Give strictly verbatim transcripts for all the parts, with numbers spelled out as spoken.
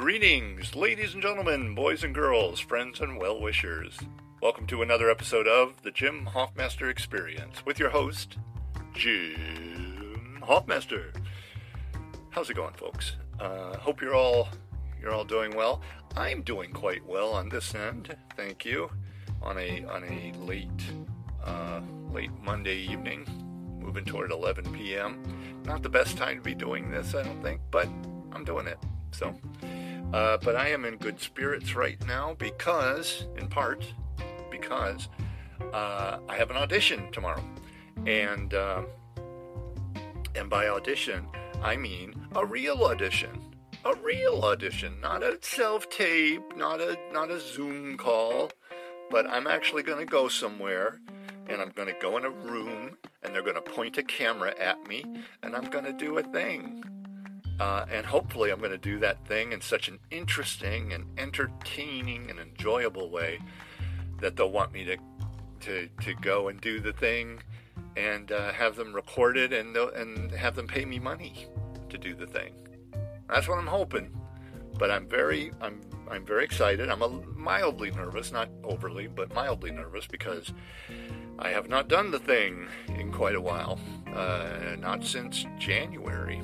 Greetings, ladies and gentlemen, boys and girls, friends and well-wishers. Welcome to another episode of The Jim Hoffmaster Experience with your host, Jim Hoffmaster. How's it going, folks? Uh, hope you're all you're all doing well. I'm doing quite well on this end, thank you. On a on a late uh, late Monday evening, moving toward eleven p.m. Not the best time to be doing this, I don't think, but I'm doing it. So, uh, but I am in good spirits right now because, in part, because uh, I have an audition tomorrow, and uh, and by audition I mean a real audition, a real audition, not a self-tape, not a not a Zoom call, but I'm actually going to go somewhere, and I'm going to go in a room, and they're going to point a camera at me, and I'm going to do a thing. Uh, and hopefully I'm going to do that thing in such an interesting and entertaining and enjoyable way that they'll want me to to, to go and do the thing and uh, have them recorded and and have them pay me money to do the thing. That's what I'm hoping. But I'm very I'm I'm very excited. I'm a, mildly nervous, not overly, but mildly nervous because I have not done the thing in quite a while, uh, not since January.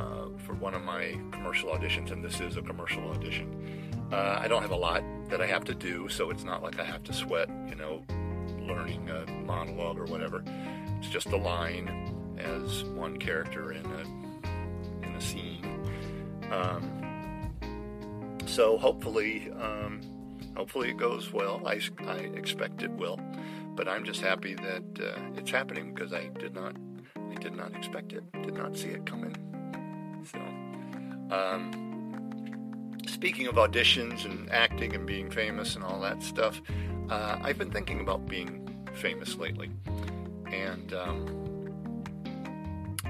Uh, for one of my commercial auditions, and this is a commercial audition. Uh, I don't have a lot that I have to do, so it's not like I have to sweat, you know, learning a monologue or whatever. It's just a line as one character in a in a scene. Um, so hopefully, um, hopefully it goes well. I, I expect it will, but I'm just happy that uh, it's happening because I did not I did not expect it, did not see it coming. So, um, speaking of auditions and acting and being famous and all that stuff, uh, I've been thinking about being famous lately, and um,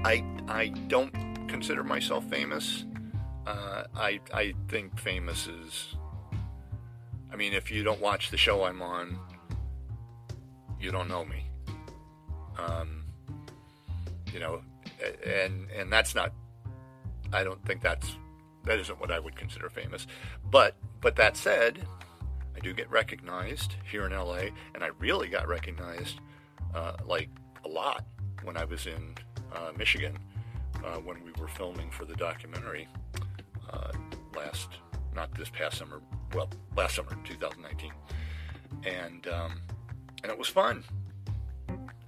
I I don't consider myself famous. Uh, I I think famous is, I mean, if you don't watch the show I'm on, you don't know me. Um, you know, and and that's not. I don't think that's, that isn't what I would consider famous. But, but that said, I do get recognized here in L A, and I really got recognized, uh, like a lot when I was in, uh, Michigan, uh, when we were filming for the documentary, uh, last, not this past summer, well, last summer, twenty nineteen. And, um, and it was fun.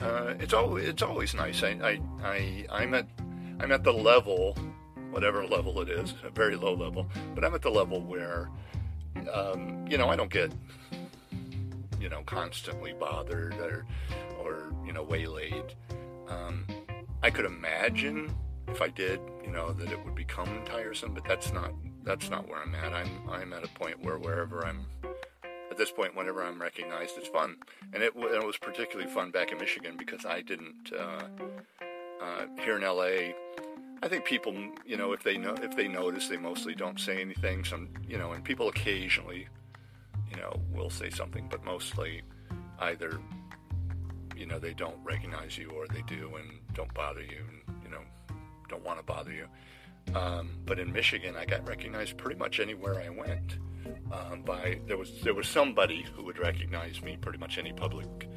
Uh, it's always, it's always nice. I, I, I, I'm at, I'm at the level, whatever level it is, a very low level, but I'm at the level where, um, you know, I don't get, you know, constantly bothered or, or you know, waylaid. Um, I could imagine if I did, you know, that it would become tiresome, but that's not, that's not where I'm at. I'm, I'm at a point where wherever I'm, at this point, whenever I'm recognized, it's fun. And it, it was particularly fun back in Michigan because I didn't, uh, uh, here in L A, I think people, you know, if they know, if they notice, they mostly don't say anything. Some, you know, and people occasionally, you know, will say something, but mostly either, you know, they don't recognize you or they do and don't bother you and, you know, don't want to bother you. Um, but in Michigan, I got recognized pretty much anywhere I went. Um, by there was there was somebody who would recognize me pretty much any public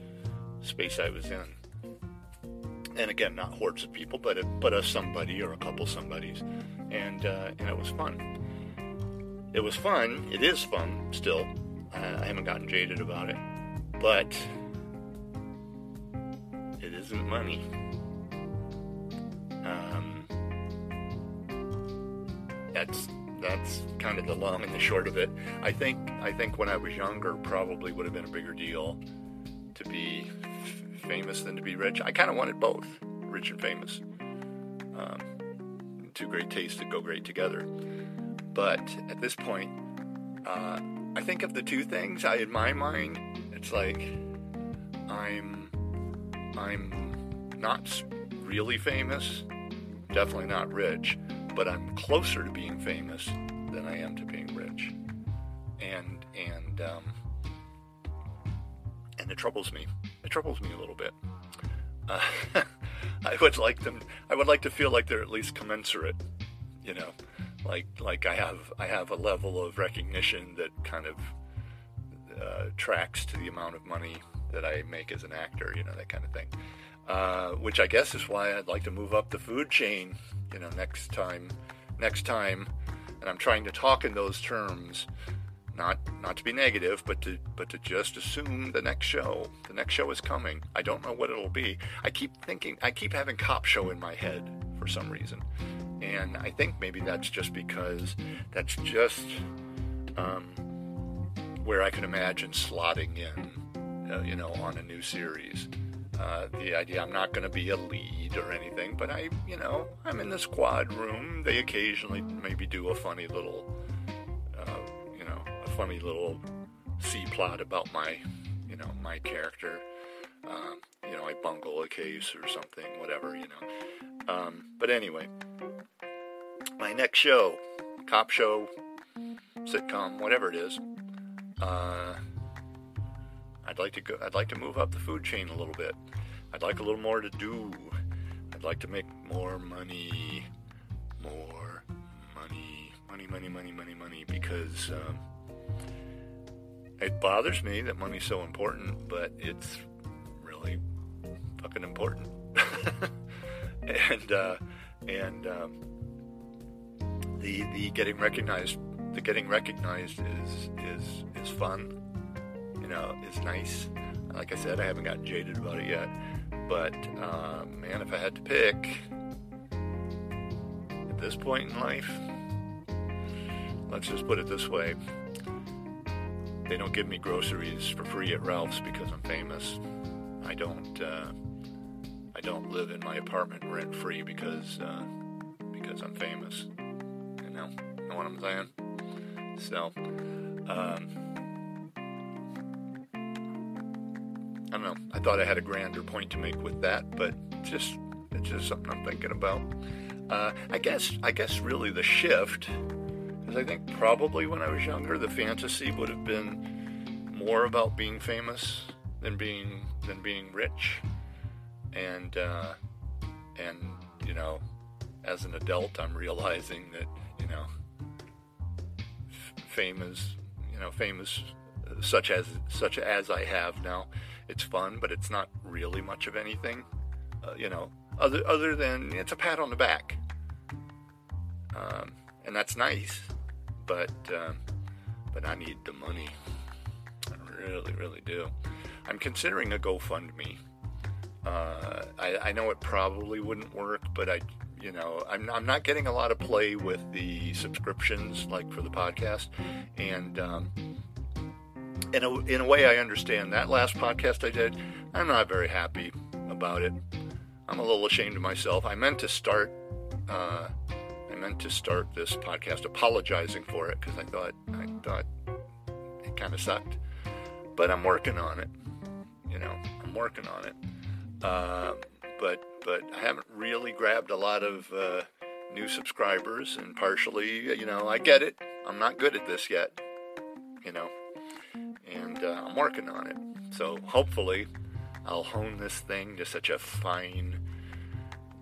space I was in. And again, not hordes of people, but a, but a somebody or a couple somebodies, and uh, and it was fun. It was fun. It is fun still. Uh, I haven't gotten jaded about it, but it isn't money. Um, that's that's kind of the long and the short of it. I think I think when I was younger, probably would have been a bigger deal to be famous than to be rich. I kind of wanted both, rich and famous. Um, two great tastes that go great together. But at this point, uh, I think of the two things. I, in my mind, it's like I'm I'm not really famous, definitely not rich, but I'm closer to being famous than I am to being rich, and and um, and it troubles me. It troubles me a little bit. Uh, I would like them. I would like to feel like they're at least commensurate, you know, Like, like I have, I have a level of recognition that kind of uh, tracks to the amount of money that I make as an actor, you know, that kind of thing. Uh, which I guess is why I'd like to move up the food chain, you know, next time, next time. And I'm trying to talk in those terms, not not to be negative, but to but to just assume the next show, the next show is coming. I don't know what it'll be. I keep thinking, I keep having cop show in my head for some reason. And I think maybe that's just because that's just um, where I can imagine slotting in, uh, you know, on a new series. Uh, the idea I'm not going to be a lead or anything, but I, you know, I'm in the squad room. They occasionally maybe do a funny little, uh, you know, a funny little C-plot about my, you know, my character. Um, you know, I bungle a case or something, whatever, you know. Um, but anyway, my next show, cop show, sitcom, whatever it is, uh, I'd like to go, I'd like to move up the food chain a little bit. I'd like a little more to do. I'd like to make more money, more money, money, money, money, money, money, because um, it bothers me that money's so important, but it's really fucking important. and uh, and um, the the getting recognized, the getting recognized is is is fun. You know, it's nice. Like I said, I haven't gotten jaded about it yet. But, uh, man, if I had to pick, at this point in life, let's just put it this way. They don't give me groceries for free at Ralph's because I'm famous. I don't, uh, I don't live in my apartment rent-free because, uh, because I'm famous. You know? Know what I'm saying? So, um... I don't know. I thought I had a grander point to make with that, but it's just it's just something I'm thinking about. Uh, I guess I guess really the shift is I think probably when I was younger the fantasy would have been more about being famous than being than being rich, and uh, and you know, as an adult I'm realizing that you know f- fame is you know fame is uh, such as such as I have now. It's fun, but it's not really much of anything, uh, you know, other other than it's a pat on the back. Um, and that's nice, but um, but I need the money. I really, really do. I'm considering a GoFundMe. Uh, I, I know it probably wouldn't work, but I, you know, I'm, I'm not getting a lot of play with the subscriptions, like for the podcast, and... Um, In a, in a way, I understand. That last podcast I did, I'm not very happy about it. I'm a little ashamed of myself. I meant to start, uh, I meant to start this podcast apologizing for it because I thought, I thought it kind of sucked. But I'm working on it. You know, I'm working on it. Uh, but but I haven't really grabbed a lot of uh, new subscribers, and partially, you know, I get it. I'm not good at this yet. You know. And uh, I'm working on it. So hopefully I'll hone this thing to such a fine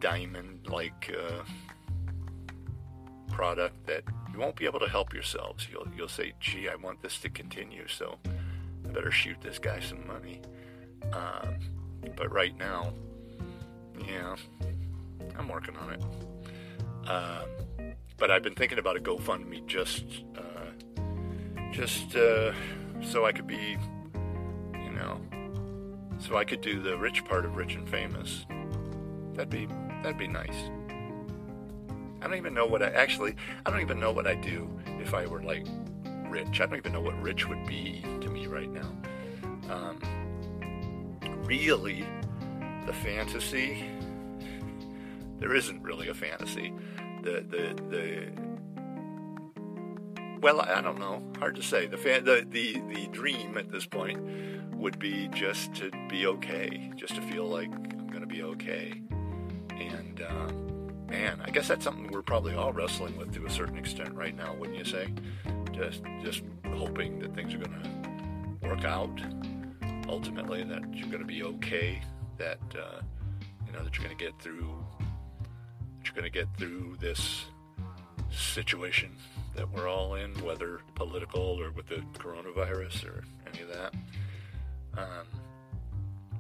diamond-like uh, product that you won't be able to help yourselves. You'll you'll say, gee, I want this to continue, so I better shoot this guy some money. Um, but right now, yeah, I'm working on it. Uh, but I've been thinking about a GoFundMe just, uh, just, uh, so I could be, you know, so I could do the rich part of Rich and Famous. That'd be, that'd be nice. I don't even know what I, actually, I don't even know what I'd do if I were, like, rich. I don't even know what rich would be to me right now. Um, really, the fantasy, there isn't really a fantasy. The, the, the... Well, I don't know. Hard to say. The, fan, the the the dream at this point would be just to be okay, just to feel like I'm going to be okay. And uh, man, I guess that's something we're probably all wrestling with to a certain extent right now, wouldn't you say? Just just hoping that things are going to work out. Ultimately, that you're going to be okay. That uh, you know that you're going to get through. That you're going to get through this situation that we're all in, whether political or with the coronavirus or any of that. Um,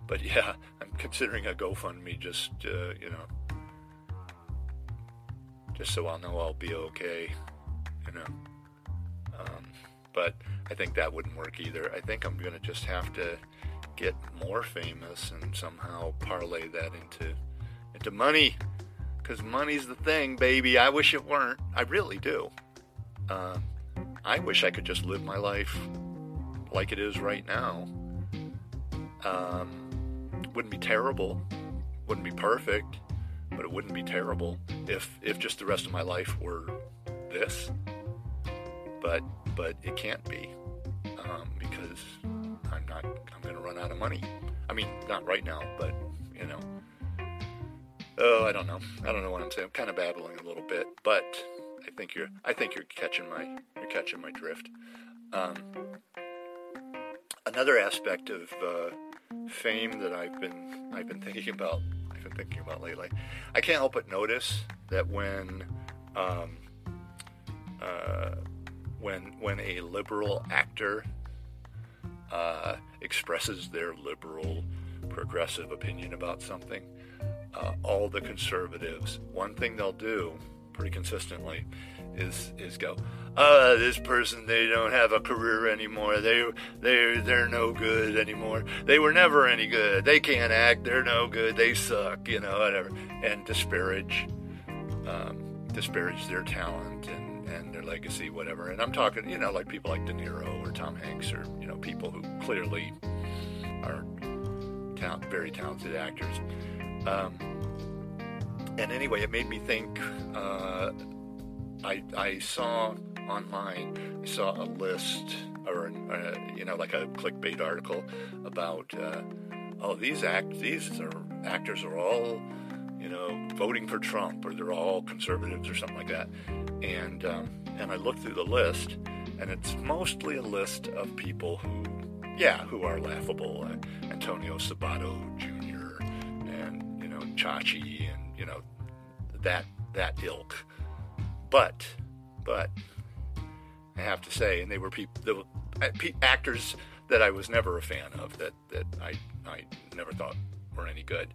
but yeah, I'm considering a GoFundMe just, uh, you know, just so I'll know I'll be okay, you know. Um, but I think that wouldn't work either. I think I'm going to just have to get more famous and somehow parlay that into into money, because money's the thing, baby. I wish it weren't. I really do. Uh, I wish I could just live my life like it is right now. Um, wouldn't be terrible, wouldn't be perfect, but it wouldn't be terrible if if just the rest of my life were this. But but it can't be, um, because I'm not. I'm gonna run out of money. I mean, not right now, but you know. Oh, I don't know. I don't know what I'm saying. I'm kind of babbling a little bit, but I think you're. I think you're catching my. You're catching my drift. Um, another aspect of uh, fame that I've been. I've been thinking about. I've been thinking about lately. I can't help but notice that when, um, uh, when when a liberal actor uh, expresses their liberal, progressive opinion about something. Uh, all the conservatives, one thing they'll do pretty consistently is is go, uh, this person, they don't have a career anymore. They they they're no good anymore. They were never any good. They can't act. They're no good. They suck. You know, whatever, and disparage um, disparage their talent and, and their legacy, whatever. And I'm talking, you know, like people like De Niro or Tom Hanks or you know people who clearly are ta- very talented actors. Um, and anyway, it made me think, uh, I, I saw online, I saw a list or, uh, you know, like a clickbait article about, uh, oh, these act, these are, actors are all, you know, voting for Trump or they're all conservatives or something like that. And, um, and I looked through the list and it's mostly a list of people who, yeah, who are laughable. Uh, Antonio Sabato Junior Chachi and you know that that ilk, but but I have to say, and they were people, they were actors that I was never a fan of, that that I I never thought were any good.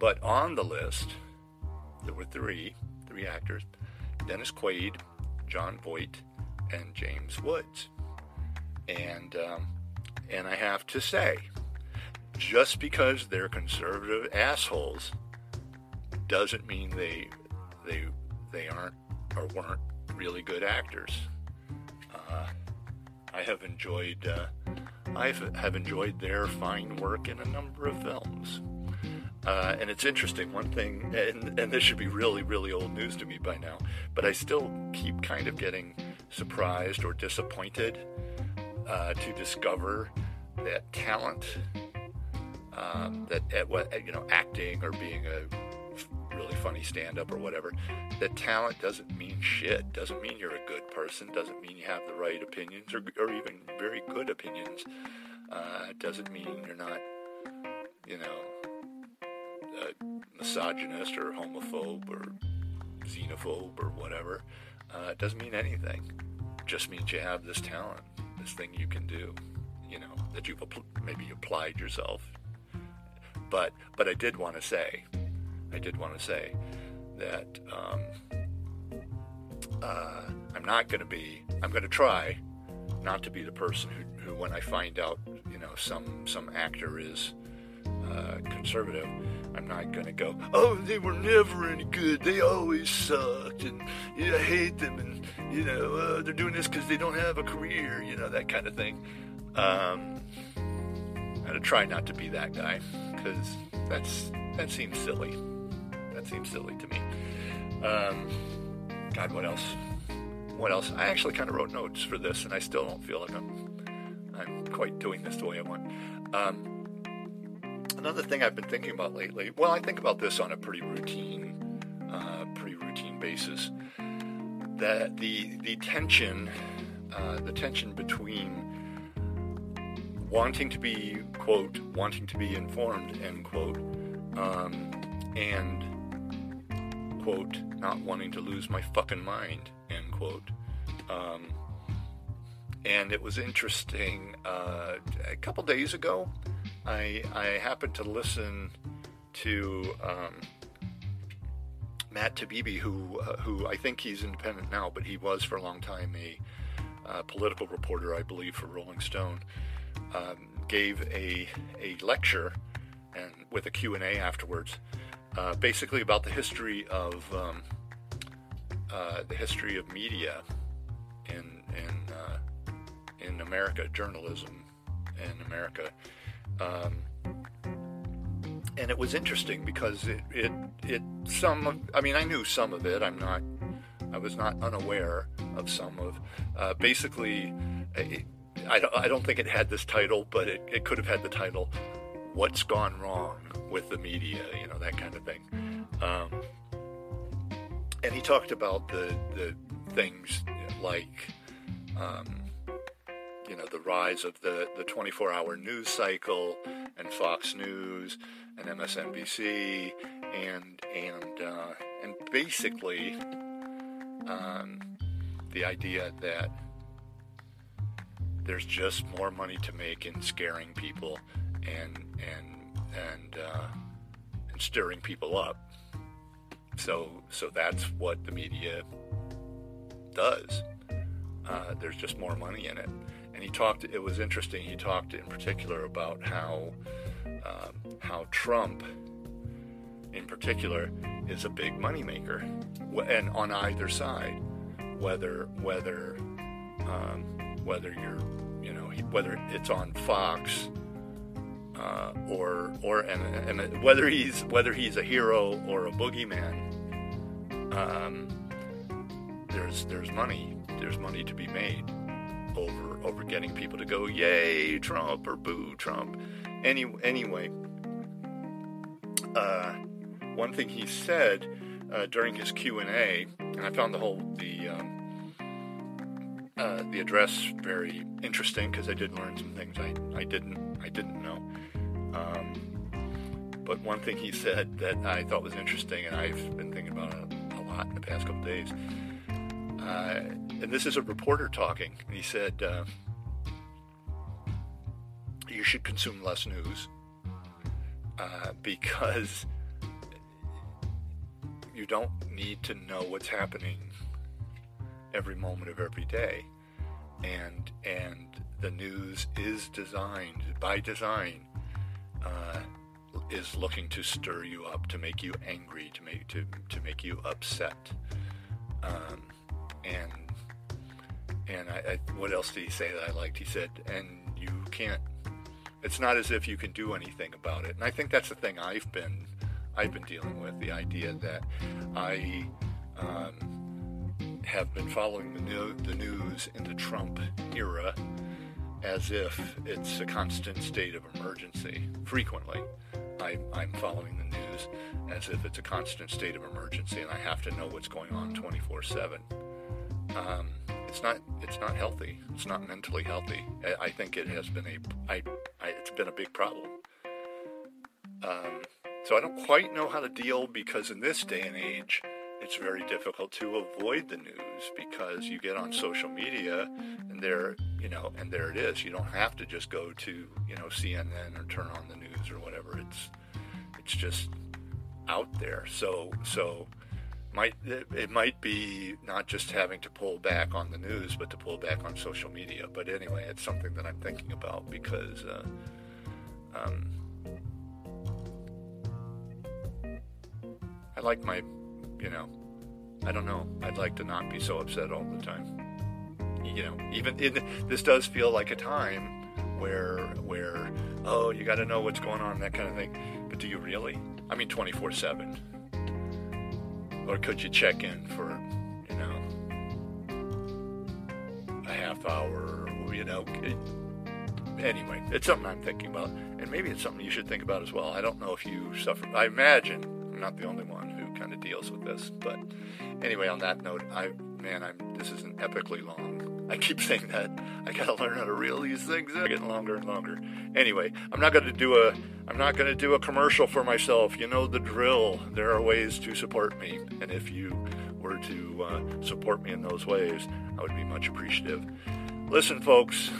But on the list, there were three three actors: Dennis Quaid, John Voight, and James Woods. And um, and I have to say, just because they're conservative assholes doesn't mean they they they aren't or weren't really good actors. Uh, I have enjoyed uh, I have enjoyed their fine work in a number of films, uh, and it's interesting. One thing, and, and this should be really really old news to me by now, but I still keep kind of getting surprised or disappointed uh, to discover that talent, um, that at what you know, acting or being a really funny stand-up or whatever, that talent doesn't mean shit, doesn't mean you're a good person, doesn't mean you have the right opinions or, or even very good opinions, uh, doesn't mean you're not, you know, a misogynist or homophobe or xenophobe or whatever. Uh, it doesn't mean anything. It just means you have this talent, this thing you can do, you know, that you've maybe applied yourself. But, but I did want to say... I did want to say that um, uh, I'm not going to be, I'm going to try not to be the person who, who when I find out, you know, some, some actor is uh, conservative, I'm not going to go, oh, they were never any good, they always sucked, and you know, I hate them, and, you know, uh, they're doing this because they don't have a career, you know, that kind of thing. Um, I'm going to try not to be that guy, because that's, that seems silly. That seems silly to me. Um, God, what else? What else? I actually kind of wrote notes for this, and I still don't feel like I'm, I'm quite doing this the way I want. Um, another thing I've been thinking about lately. Well, I think about this on a pretty routine, uh, pretty routine basis. That the the tension, uh, the tension between wanting to be quote, wanting to be informed end quote, um, and quote, not wanting to lose my fucking mind, end quote. Um, and it was interesting. Uh, a couple days ago, I I happened to listen to um, Matt Taibbi, who uh, who I think he's independent now, but he was for a long time a uh, political reporter, I believe, for Rolling Stone. Um, gave a a lecture and with a Q and A afterwards, uh, basically about the history of um, uh, the history of media in in uh, in America, journalism in America, um, and it was interesting because it it it some of, I mean I knew some of it I'm not I was not unaware of some of uh, basically. It, I don't, I don't think it had this title, but it, it could have had the title, What's Gone Wrong with the Media, you know, that kind of thing. Um, and he talked about the, the things like, um, you know, the rise of the, the twenty-four hour news cycle and Fox News and M S N B C and, and, uh, and basically um, the idea that there's just more money to make in scaring people and and and uh, and stirring people up. So so that's what the media does. Uh, there's just more money in it. And he talked. It was interesting. He talked in particular about how uh, how Trump, in particular, is a big moneymaker, and on either side, whether whether. Um, Whether you're, you know, whether it's on Fox, uh, or or and, and whether he's whether he's a hero or a boogeyman, um, there's there's money there's money to be made over over getting people to go yay Trump or boo Trump. Any anyway, uh, one thing he said uh, during his Q and A, and I found the whole the. Um, Uh, the address very interesting because I did learn some things I, I didn't I didn't know. Um, but one thing he said that I thought was interesting, and I've been thinking about it a lot in the past couple days. Uh, and this is a reporter talking. He said, uh, "You should consume less news uh, because you don't need to know what's happening every moment of every day, and and the news is designed by design uh, is looking to stir you up, to make you angry, to make to to make you upset." Um, and and I, I, what else did he say that I liked? He said, "And you can't. It's not as if you can do anything about it." And I think that's the thing I've been I've been dealing with, the idea that I. Um, have been following the, new, the news in the Trump era as if it's a constant state of emergency. Frequently, I, I'm following the news as if it's a constant state of emergency, and I have to know what's going on twenty-four seven. Um, it's not. It's not healthy. It's not mentally healthy. I, I think it has been a. I, I, it's been a big problem. Um, so I don't quite know how to deal, because in this day and age, it's very difficult to avoid the news because you get on social media and there, you know, and there it is. You don't have to just go to, you know, C N N or turn on the news or whatever. It's, it's just out there. So, so might, it, it might be not just having to pull back on the news, but to pull back on social media. But anyway, it's something that I'm thinking about because, uh, um, I like my, you know, I don't know. I'd like to not be so upset all the time. You know, even in this does feel like a time where, where, oh, you got to know what's going on, that kind of thing. But do you really? I mean, twenty-four seven. Or could you check in for, you know, a half hour, you know? It, anyway, it's something I'm thinking about. And maybe it's something you should think about as well. I don't know if you suffer. I imagine I'm not the only one kind of deals with this, but anyway, on that note, I man, I'm this is an epically long I keep saying that. I gotta learn how to reel these things in. They're getting longer and longer. Anyway, I'm not gonna do a I'm not gonna do a commercial for myself. You know the drill. There are ways to support me, and if you were to uh, support me in those ways, I would be much appreciative. Listen, folks,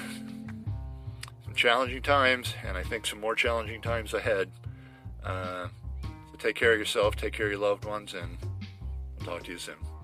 some challenging times, and I think some more challenging times ahead. Uh, so take care of yourself, take care of your loved ones, and I'll talk to you soon.